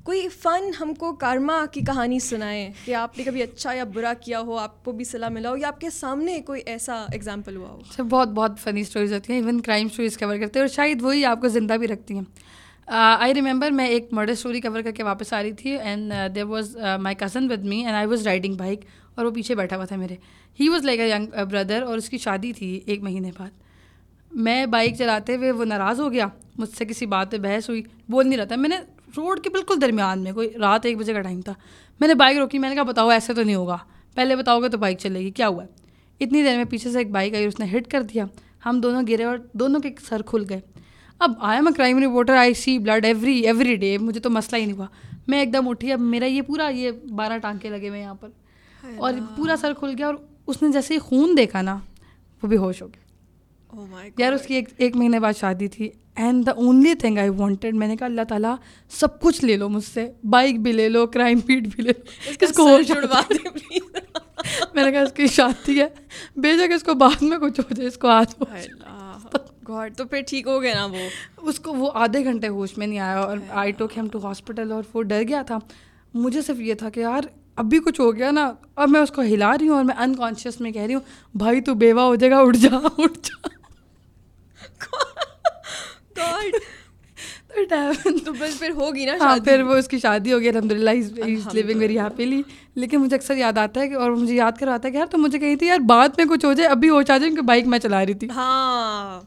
کوئی فن ہم کو کارما کی کہانی سنائیں کہ آپ نے کبھی اچھا یا برا کیا ہو, آپ کو بھی صلاح ملا ہو, یا آپ کے سامنے کوئی ایسا ایگزامپل ہوا ہو. اچھا بہت بہت فنی اسٹوریز ہوتی ہیں, ایون کرائم اسٹوریز کور کرتے ہیں اور شاید وہی آپ کو زندہ بھی رکھتی ہیں. آئی ریمبر میں ایک مرڈر اسٹوری کور کر کے واپس آ رہی تھی, and there was my cousin with me and I was riding bike, اور وہ پیچھے بیٹھا ہوا تھا میرے, he was like a young brother, اور اس کی شادی تھی 1 مہینے بعد. میں بائک چلاتے ہوئے وہ ناراض ہو گیا, مجھ سے کسی بات پہ بحث ہوئی, بول نہیں رہا تھا. میں نے روڈ کے بالکل درمیان میں, کوئی رات 1 بجے کا ٹائم تھا, میں نے بائک روکی, میں نے کہا بتاؤ ایسے تو نہیں ہوگا, پہلے بتاؤ گے تو بائک چلے گی. کیا ہوا اتنی دیر میں پیچھے سے ایک بائک آئی, اس نے ہٹ کر دیا, ہم دونوں گرے اور دونوں کے سر کھل گئے. اب I am a crime reporter, I see blood every day, مجھے تو مسئلہ ہی نہیں ہوا. میں ایک دم اٹھی, اب میرا یہ پورا 12 ٹانکے لگے ہوئے یہاں پر, اور پورا سر کھل گیا, اور اس نے جیسے ہی خون دیکھا نا وہ بے ہوش ہو گیا. یار اس کی 1 مہینے بعد شادی تھی, and the only thing I wanted, میں نے کہا اللہ تعالیٰ سب کچھ لے لو مجھ سے, بائک بھی لے لو, کرائم پیٹ بھی لے لو, اس کو اور چھڑوا دے پلیز. میں نے کہا اس کی شادی ہے, بے شک اس کو بعد میں کچھ ہو جائے, اس کو آج گاڈ. تو پھر ٹھیک ہو گیا نا وہ, اس کو وہ آدھے گھنٹے ہوش میں نہیں آیا, اور آئی ٹوک ہیم ٹو ہاسپٹل, اور وہ ڈر گیا تھا. مجھے صرف یہ تھا کہ یار اب بھی کچھ ہو گیا نا, اب میں اس کو ہلا رہی ہوں اور میں انکانشیس میں کہہ رہی ہوں بھائی تو بیوہ ہو جائے گا, اٹھ جا اٹھ جا. تو بس پھر ہوگی نا, پھر وہ اس کی شادی ہوگی الحمد للہ, he is living very happily. لیکن مجھے اکثر یاد آتا ہے کہ, اور مجھے یاد کراتا ہے کہ یار تو مجھے کہی تھی یار بعد میں کچھ ہو جائے, ابھی ہو جا جائے, کیونکہ بائک میں چلا رہی تھی. ہاں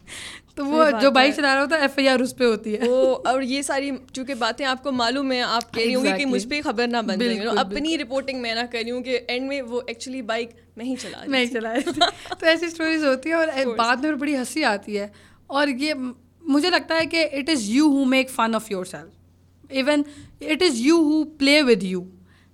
تو وہ جو بائک چلا رہا ہوتا ہے FIR اس پہ ہوتی ہے وہ, اور یہ ساری چونکہ باتیں آپ کو معلوم ہیں, آپ کہہ رہی ہوں گی کہ مجھ پہ خبر نہ بن جائے, اپنی رپورٹنگ میں نہ کر رہی ہوں کہ اینڈ میں وہ ایکچولی بائک میں ہی چلا رہی, میں چلا رہی تھی. تو ایسی اسٹوریز ہوتی ہیں اور بعد میں بڑی ہنسی آتی ہے. اور یہ مجھے لگتا ہے کہ it is you who make fun of yourself, even it is you who play with you,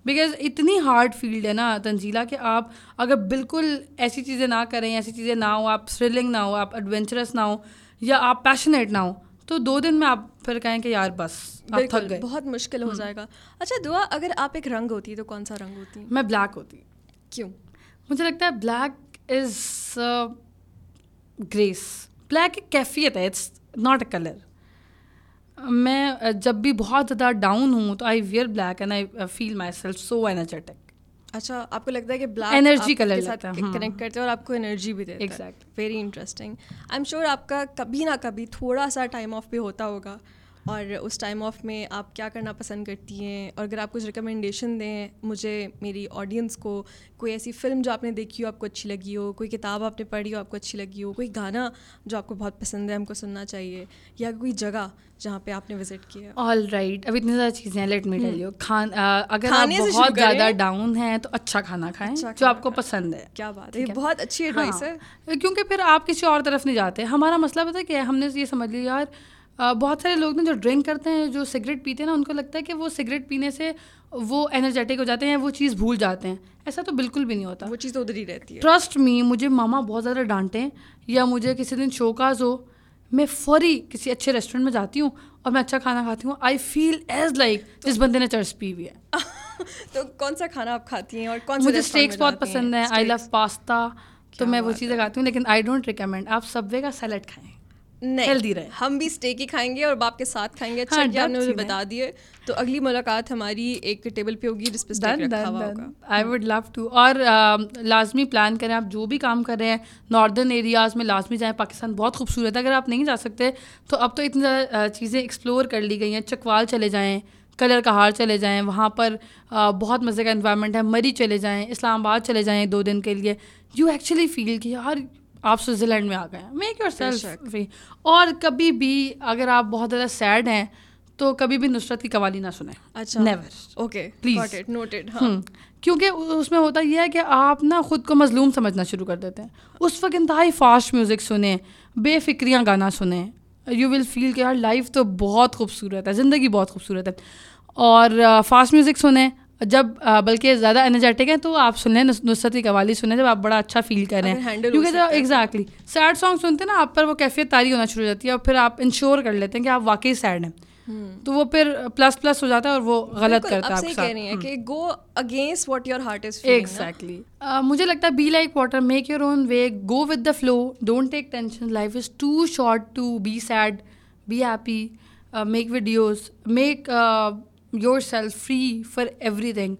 because اتنی ہارڈ فیلڈ ہے نا تنزیلہ کہ آپ اگر بالکل ایسی چیزیں نہ کریں, ایسی چیزیں نہ ہوں, آپ تھرلنگ نہ ہو, آپ ایڈونچرس نہ ہو, یا آپ پیشنیٹ نہ ہو, تو 2 دن میں آپ پھر کہیں کہ یار بس آپ تھک گئے, بہت مشکل ہو جائے گا. اچھا دعا, اگر آپ ایک رنگ ہوتی تو کون سا رنگ ہوتی؟ میں بلیک ہوتی. کیوں؟ مجھے لگتا ہے بلیک از گریس, بلیک ایک کیفیت ہے, اٹس ناٹ اے کلر. میں جب بھی بہت زیادہ ڈاؤن ہوں تو I wear black and I feel myself so energetic. اچھا, آپ کو لگتا ہے کہ بلیک انرجی کلر کے ساتھ کنیکٹ کرتے ہیں اور آپ کو انرجی بھی دیتا ہے. Exact, very interesting. I am sure آپ کا کبھی نہ کبھی تھوڑا سا ٹائم آف بھی ہوتا ہوگا, اور اس ٹائم آف میں آپ کیا کرنا پسند کرتی ہیں, اور اگر آپ کچھ ریکمنڈیشن دیں مجھے, میری آڈینس کو, کوئی ایسی فلم جو آپ نے دیکھی ہو آپ کو اچھی لگی ہو, کوئی کتاب آپ نے پڑھی ہو آپ کو اچھی لگی ہو, کوئی گانا جو آپ کو بہت پسند ہے ہم کو سننا چاہیے, یا کوئی جگہ جہاں پہ آپ نے وزٹ کیا. آل رائٹ, اب اتنی ساری چیزیں ہیں, لیٹ می ٹیل یو. اگر آپ بہت زیادہ ڈاؤن ہیں تو اچھا کھانا کھائیں جو آپ کو پسند ہے. کیا بات ہے, یہ بہت اچھی ایڈوائس ہے, کیونکہ پھر آپ کسی اور طرف نہیں جاتے. ہمارا مسئلہ پتہ کیا ہے, ہم نے یہ سمجھ لیا یار بہت سارے لوگ نا جو ڈرنک کرتے ہیں, جو سگریٹ پیتے ہیں نا, ان کو لگتا ہے کہ وہ سگریٹ پینے سے وہ انرجیٹک ہو جاتے ہیں, وہ چیز بھول جاتے ہیں. ایسا تو بالکل بھی نہیں ہوتا, وہ چیز تو ادھر ہی رہتی ہے. ٹرسٹ می, مجھے ماما بہت زیادہ ڈانٹیں یا مجھے کسی دن شوکاز ہو, میں فوری کسی اچھے ریسٹورینٹ میں جاتی ہوں اور میں اچھا کھانا کھاتی ہوں. آئی فیل ایز لائک جس بندے نے چرس پی ہوئی ہے. تو کون سا کھانا آپ کھاتی ہیں اور کون سا؟ مجھے اسٹیکس بہت پسند ہیں, آئی لو پاستا, تو میں وہ چیزیں کھاتی ہوں, لیکن آئی ڈونٹ ریکمینڈ آپ سب وے کا سیلڈ کھائیں. ہیلدی رہے, ہم بھی اسٹیک ہی کھائیں گے اور باپ کے ساتھ کھائیں گے. اچھا, آپ نے مجھے بتا دیے, تو اگلی ملاقات ہماری ایک ٹیبل پہ ہوگی جس پہ اسٹیک رکھا ہوا ہوگا. I would love to. اور لازمی پلان کریں, آپ جو بھی کام کر رہے ہیں ناردرن ایریاز میں لازمی جائیں, پاکستان بہت خوبصورت ہے. اگر آپ نہیں جا سکتے تو اب تو اتنی زیادہ چیزیں ایکسپلور کر لی گئی ہیں, چکوال چلے جائیں, کلر کہار چلے جائیں, وہاں پر بہت مزے کا انوائرمنٹ ہے. مری چلے جائیں, اسلام آباد چلے جائیں 2 دن کے لیے, یو ایکچولی فیل کہ یار آپ سوئٹزرلینڈ میں آ گئے ہیں. Make yourself free. اور کبھی بھی اگر آپ بہت زیادہ سیڈ ہیں تو کبھی بھی نصرت کی قوالی نہ سنیں. اچھا, نیور. Okay, please, noted. ہاں, کیونکہ اس میں ہوتا یہ ہے کہ آپ نا خود کو مظلوم سمجھنا شروع کر دیتے ہیں. اس وقت انتہائی فاسٹ میوزک سنیں, بے فکریاں گانا سنیں, یو ول فیل کہ یار لائف تو بہت خوبصورت ہے, زندگی بہت خوبصورت ہے. اور فاسٹ میوزک سنیں جب, بلکہ زیادہ انرجیٹک ہیں تو آپ سنیں نصرت کی قوالی سنیں جب آپ بڑا اچھا فیل کر رہے ہیں, کیونکہ جب ایگزیکٹلی سیڈ سانگ سنتے ہیں نا آپ پر وہ کیفیت طاری ہونا شروع ہو جاتی ہے, اور پھر آپ انشور کر لیتے ہیں کہ آپ واقعی سیڈ ہیں, تو وہ پھر پلس پلس ہو جاتا ہے اور وہ غلط کرتا ہے. آپ صحیح کہہ رہی ہیں کہ go against what your heart is feeling. Exactly, مجھے لگتا ہے be like water, make your own way, go with the flow, don't take tension, life is too short to be sad, be happy, make videos, make yourself free for everything.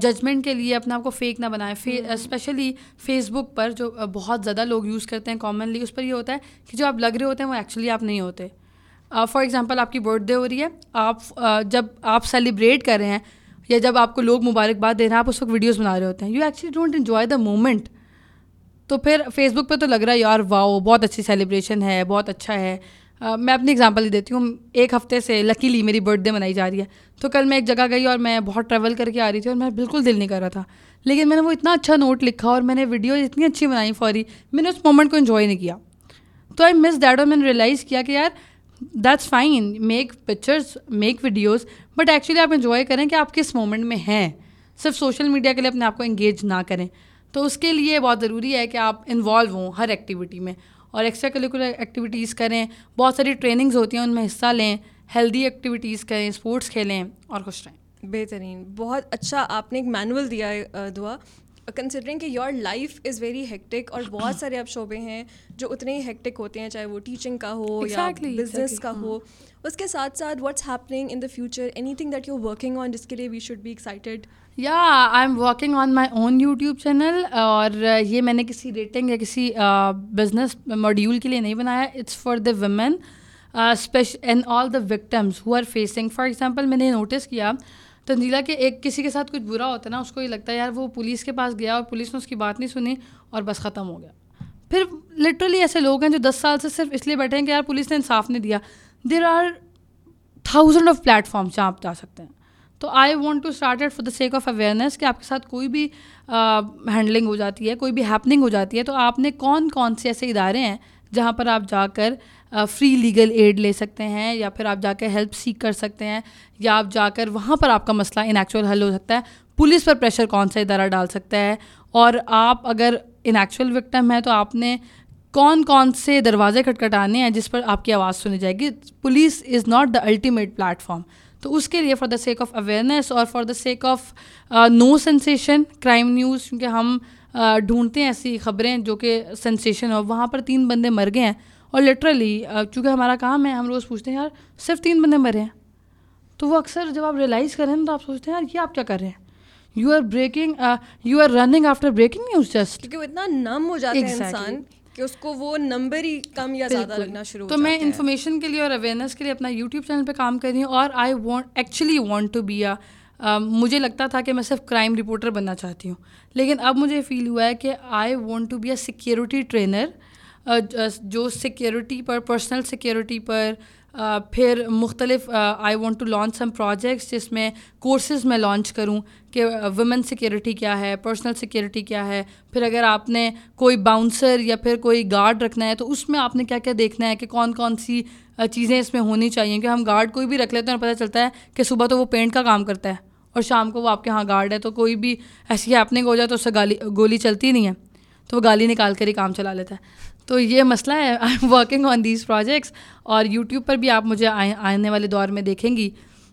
Judgment کے لیے اپنے آپ کو fake نہ بنائیں, especially face بک پر جو بہت زیادہ لوگ یوز کرتے ہیں کامنلی. اس پر یہ ہوتا ہے کہ جو آپ لگ رہے ہوتے ہیں وہ ایکچولی آپ نہیں ہوتے. فار ایگزامپل, آپ کی برتھ ڈے ہو رہی ہے, آپ جب آپ سیلیبریٹ کر رہے ہیں یا جب آپ کو لوگ مبارکباد دے رہے ہیں آپ اس وقت ویڈیوز بنا رہے ہوتے ہیں, you actually don't enjoy the moment. تو پھر فیس بک پہ تو لگ رہا ہے یار واؤ بہت اچھی سیلیبریشن ہے, بہت اچھا ہے. میں اپنی ایگزامپل ہی دیتی ہوں, ایک ہفتے سے لکیلی میری برتھ ڈے منائی جا رہی ہے, تو کل میں ایک جگہ گئی اور میں بہت ٹریول کر کے آ رہی تھی اور میں بالکل دل نہیں کر رہا تھا, لیکن میں نے وہ اتنا اچھا نوٹ لکھا اور میں نے ویڈیو اتنی اچھی بنائی فوری, میں نے اس مومنٹ کو انجوائے نہیں کیا. تو آئی مس دیٹ, اور میں نے ریئلائز کیا کہ یار that's fine, make pictures, make videos, but actually آپ انجوائے کریں کہ آپ کس مومنٹ میں ہیں. صرف سوشل میڈیا کے لیے اپنے آپ کو انگیج نہ کریں. تو اس کے لیے بہت ضروری ہے کہ آپ انوالو ہوں ہر ایکٹیویٹی میں, اور ایکسٹرا کریکولر ایکٹیویٹیز کریں, بہت ساری ٹریننگز ہوتی ہیں ان میں حصہ لیں, ہیلدی ایکٹیویٹیز کریں, اسپورٹس کھیلیں اور خوش رہیں. بہترین, بہت اچھا آپ نے ایک مینول دیا ہے دعا, کنسیڈرنگ کہ your life is very hectic, اور بہت سارے اب شعبے ہیں جو اتنے ہی ہیکٹک ہوتے ہیں, چاہے وہ ٹیچنگ کا ہو یا بزنس کا ہو. اس کے ساتھ ساتھ what's happening in the future, any thing that you working on جس کے لیے وی شوڈ بی ایکسائٹیڈ. یا I am working on my own YouTube channel, اور یہ میں نے کسی ریٹنگ یا کسی بزنس ماڈیول کے لیے نہیں بنایا, it's for the women special and all the victims who are facing. For example, میں نے نوٹس کیا تنزیلہ کہ ایک کسی کے ساتھ کچھ برا ہوتا ہے نا, اس کو یہ لگتا ہے یار وہ پولیس کے پاس گیا اور پولیس نے اس کی بات نہیں سنی اور بس ختم ہو گیا. پھر لٹرلی ایسے لوگ ہیں جو 10 سال سے صرف اس لیے بیٹھے ہیں کہ یار پولیس نے انصاف نہیں دیا. There are 1000 of platforms جہاں آپ جا سکتے ہیں. تو I want to start at for the sake of awareness کہ آپ کے ساتھ کوئی بھی ہینڈلنگ ہو جاتی ہے, کوئی بھی ہیپننگ ہو جاتی ہے, تو آپ نے کون کون سے ایسے ادارے ہیں جہاں پر آپ جا کر فری لیگل ایڈ لے سکتے ہیں, یا پھر آپ جا کے ہیلپ سیک کر سکتے ہیں, یا آپ جا کر وہاں پر آپ کا مسئلہ ان ایکچوئل حل ہو سکتا ہے. پولیس پر پریشر کون سا ادارہ ڈال سکتا ہے, اور آپ اگر ان ایکچوئل وکٹم ہیں تو آپ نے کون کون سے دروازے کھٹکھٹانے ہیں جس پر آپ کی آواز سنی جائے گی. Police is not the ultimate platform. تو اس کے لیے for the sake of awareness اور for the sake of no sensation crime news, کیونکہ ہم ڈھونڈتے ہیں ایسی خبریں جو کہ سینسیشن ہو. وہاں پر 3 بندے مر گئے ہیں اور لٹرلی چونکہ ہمارا کام ہے ہم روز پوچھتے ہیں یار صرف 3 بندے مرے ہیں, تو وہ اکثر جب آپ ریئلائز کریں تو آپ سوچتے ہیں یار یہ آپ کیا کر رہے ہیں, you are running after breaking news just, کیونکہ وہ اتنا نم ہو جاتا ہے انسان کہ اس کو وہ نمبر ہی کم یا زیادہ لگنا شروع ہو جاتا ہے. تو میں انفارمیشن کے لیے اور اویئرنیس کے لیے اپنا یوٹیوب چینل پہ کام کر رہی ہوں, اور I want actually want to be مجھے لگتا تھا کہ میں صرف کرائم رپورٹر بننا چاہتی ہوں, لیکن اب مجھے فیل ہوا ہے کہ I want to be a security trainer, جو سیکیورٹی پر, پرسنل سیکیورٹی پر, پھر مختلف I want to launch some projects جس میں کورسز میں لانچ کروں کہ ویمن سیکیورٹی کیا ہے, پرسنل سیکیورٹی کیا ہے, پھر اگر آپ نے کوئی باؤنسر یا پھر کوئی گارڈ رکھنا ہے تو اس میں آپ نے کیا کیا دیکھنا ہے کہ کون کون سی چیزیں اس میں ہونی چاہیے, کہ ہم گارڈ کوئی بھی رکھ لیتے ہیں اور پتہ چلتا ہے کہ صبح تو وہ پینٹ کا کام کرتا ہے اور شام کو وہ آپ کے ہاں گارڈ ہے, تو کوئی بھی ایسی ہیپننگ ہو جائے تو اس سے گولی چلتی نہیں ہے, تو وہ گالی نکال کر ہی کام چلا لیتا ہے. تو یہ مسئلہ ہے, I am working on these projects, اور یوٹیوب پر بھی آپ مجھے آنے والے دور میں دیکھیں گی,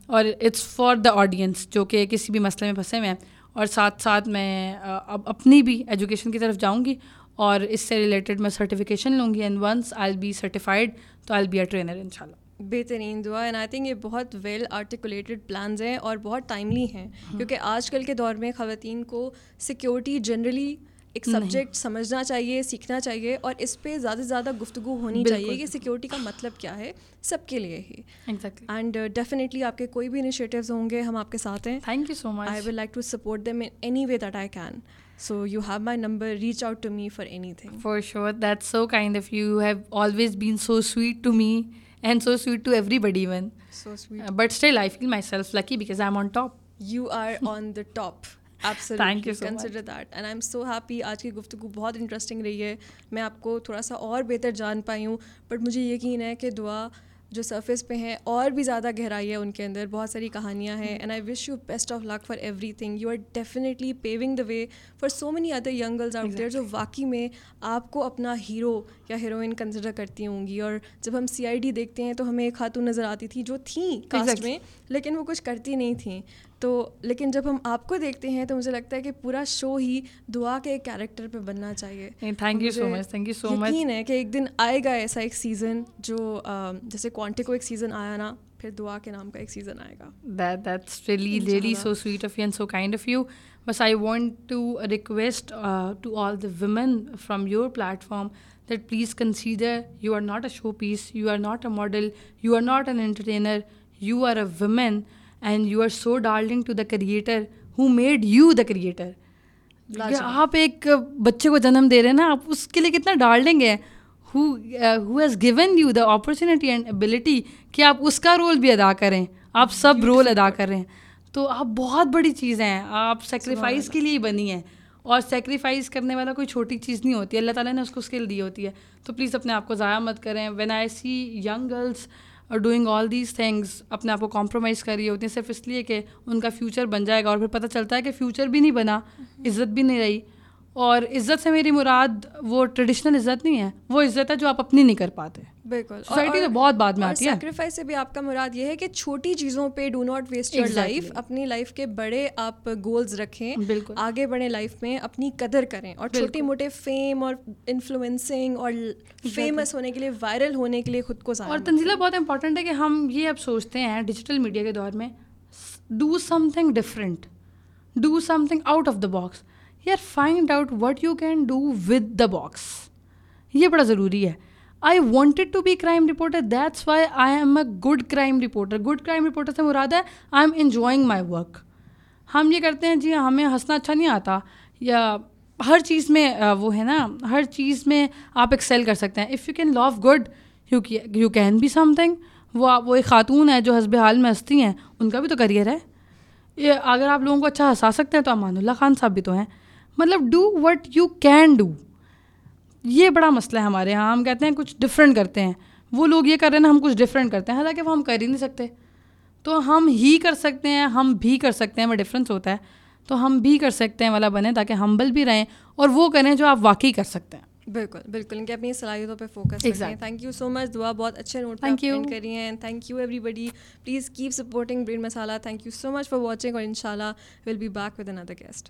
اور اٹس فار دا آڈینس جو کہ کسی بھی مسئلے میں پھنسے ہوئے ہیں, اور ساتھ ساتھ میں اب اپنی بھی ایجوکیشن کی طرف جاؤں گی اور اس سے ریلیٹڈ میں سرٹیفکیشن لوں گی, and once I be certified تو آئی بی اے ٹرینر ان شاء اللہ. بہترین دعا, اینڈ آئی تھنک یہ بہت ویل آرٹیکولیٹڈ پلانز ہیں اور بہت ٹائملی ہیں, کیونکہ آج کل کے دور میں خواتین کو سیکیورٹی جنرلی ایک سبجیکٹ سمجھنا چاہیے, سیکھنا چاہیے, اور اس پہ زیادہ سے زیادہ گفتگو ہونی چاہیے کہ سیکیورٹی کا مطلب کیا ہے سب کے لیے ہی. اینڈ ڈیفینیٹلی آپ کے کوئی بھی انیشیٹیوز ہوں گے ہم آپ کے ساتھ ہیں. Thank you so much. I would like to support them in any way that I can, so you have my number, reach out to me for anything. For sure, that's so kind of you. You have always been so sweet to me and so sweet to everybody even. So sweet. But still I feel myself lucky because I'm on top. You are on the top. Absolutely. Thank you so Consider much. That. And I'm so happy. آج کی گفتگو بہت interesting رہی ہے, میں آپ کو تھوڑا سا اور بہتر جان پائی ہوں, بٹ مجھے یقین ہے کہ دعا جو سرفیس پہ ہیں اور بھی زیادہ گہرائی ہے ان کے اندر, بہت ساری کہانیاں ہیں. And I wish you best of luck for everything. You are definitely paving the way for so many other young girls out there جو واقعی میں آپ کو اپنا ہیرو یا ہیروئن کنسیڈر کرتی ہوں گی. اور جب ہم سی آئی ڈی دیکھتے ہیں تو ہمیں ایک خاتون نظر آتی تھی جو تھیں کاسٹ میں لیکن وہ کچھ کرتی نہیں تھیں, تو لیکن جب ہم آپ کو دیکھتے ہیں تو مجھے لگتا ہے کہ پورا شو ہی دعا کے ایک کیریکٹر پہ بننا چاہیے. Thank you so much. Thank you so much. یقین ہے کہ ایک دن آئے گا ایسا ایک سیزن جو جیسے کوانٹے کو ایک سیزن آیا نا, پھر دعا کے نام کا ایک سیزن آئے گا. That's really really so sweet of you and so kind of you. بس I want to request to all the women from your platform that please consider you are not a showpiece, you are not a model, you are not an entertainer, you are a women. And you are so darling to the creator who made you the creator. آپ ایک بچے کو جنم دے رہے ہیں نا, آپ اس کے لیے کتنا ڈارلنگ ہے, who has given you the opportunity and ability کہ آپ اس کا رول بھی ادا کریں. آپ سب رول ادا کر رہے ہیں, تو آپ بہت بڑی چیز ہیں, آپ سیکریفائز کے لیے ہی بنی ہیں, اور سیکریفائز کرنے والا کوئی چھوٹی چیز نہیں ہوتی, اللہ تعالیٰ نے اس کو اسکل دی ہوتی ہے. تو پلیز اپنے آپ کو ضائع مت کریں. When I see young girls doing all these things, اپنے آپ کو کمپرومائز کر رہی ہوتی ہیں صرف اس لیے کہ ان کا فیوچر بن جائے گا, اور پھر پتہ چلتا ہے کہ فیوچر بھی نہیں بنا, عزت بھی نہیں رہی. اور عزت سے میری مراد وہ ٹریڈیشنل عزت نہیں ہے, وہ عزت ہے جو آپ اپنی نہیں کر پاتے. بالکل, سوسائٹی تو بہت بعد میں آتی ہے. سیکریفائز سے بھی آپ کا مراد یہ ہے کہ چھوٹی چیزوں پہ do not waste your life, اپنی لائف کے بڑے آپ گولز رکھیں, آگے بڑھیں لائف میں, اپنی قدر کریں, اور چھوٹے موٹے فیم اور انفلوئنسنگ اور فیمس ہونے کے لیے, وائرل ہونے کے لیے خود کو. اور تنزیلہ بہت امپورٹنٹ ہے کہ ہم یہ اب سوچتے ہیں ڈیجیٹل میڈیا کے دور میں, do something different, do something out of the box. یار find out what you can do with the box, یہ بڑا ضروری ہے. I wanted to be crime reporter, that's why I am a good crime reporter. Good crime reporter سے مراد ہے I am enjoying my work. ہم یہ کرتے ہیں جی ہمیں ہنسنا اچھا نہیں آتا, یا ہر چیز میں وہ ہے نا, ہر چیز میں آپ ایکسیل کر سکتے ہیں. If you can love good you can be something. وہ ایک خاتون ہے جو حسب حال میں ہنستی ہیں, ان کا بھی تو کریئر ہے. اگر آپ لوگوں کو اچھا ہنسا سکتے ہیں تو امان اللہ خان صاحب بھی تو ہیں. مطلب do what you can do, یہ بڑا مسئلہ ہے ہمارے یہاں. ہم کہتے ہیں کچھ ڈفرینٹ کرتے ہیں, وہ لوگ یہ کر رہے ہیں نا ہم کچھ ڈفرینٹ کرتے ہیں, حالانکہ وہ ہم کر ہی نہیں سکتے. تو ہم ہی کر سکتے ہیں, ہم بھی کر سکتے ہیں میں ڈفرینس ہوتا ہے, تو ہم بھی کر سکتے ہیں والا بنیں, تاکہ ہمبل بھی رہیں اور وہ کریں جو آپ واقعی کر سکتے ہیں. بالکل بالکل, ان کی اپنی صلاحیتوں پہ فوکس کریں. Thank you so much. Dua بہت اچھے نوٹ پہ اینڈ کری ہیں. And thank you everybody, please keep supporting brain Masala. Thank you so much for watching, اور ان شاء اللہ will be back with another guest.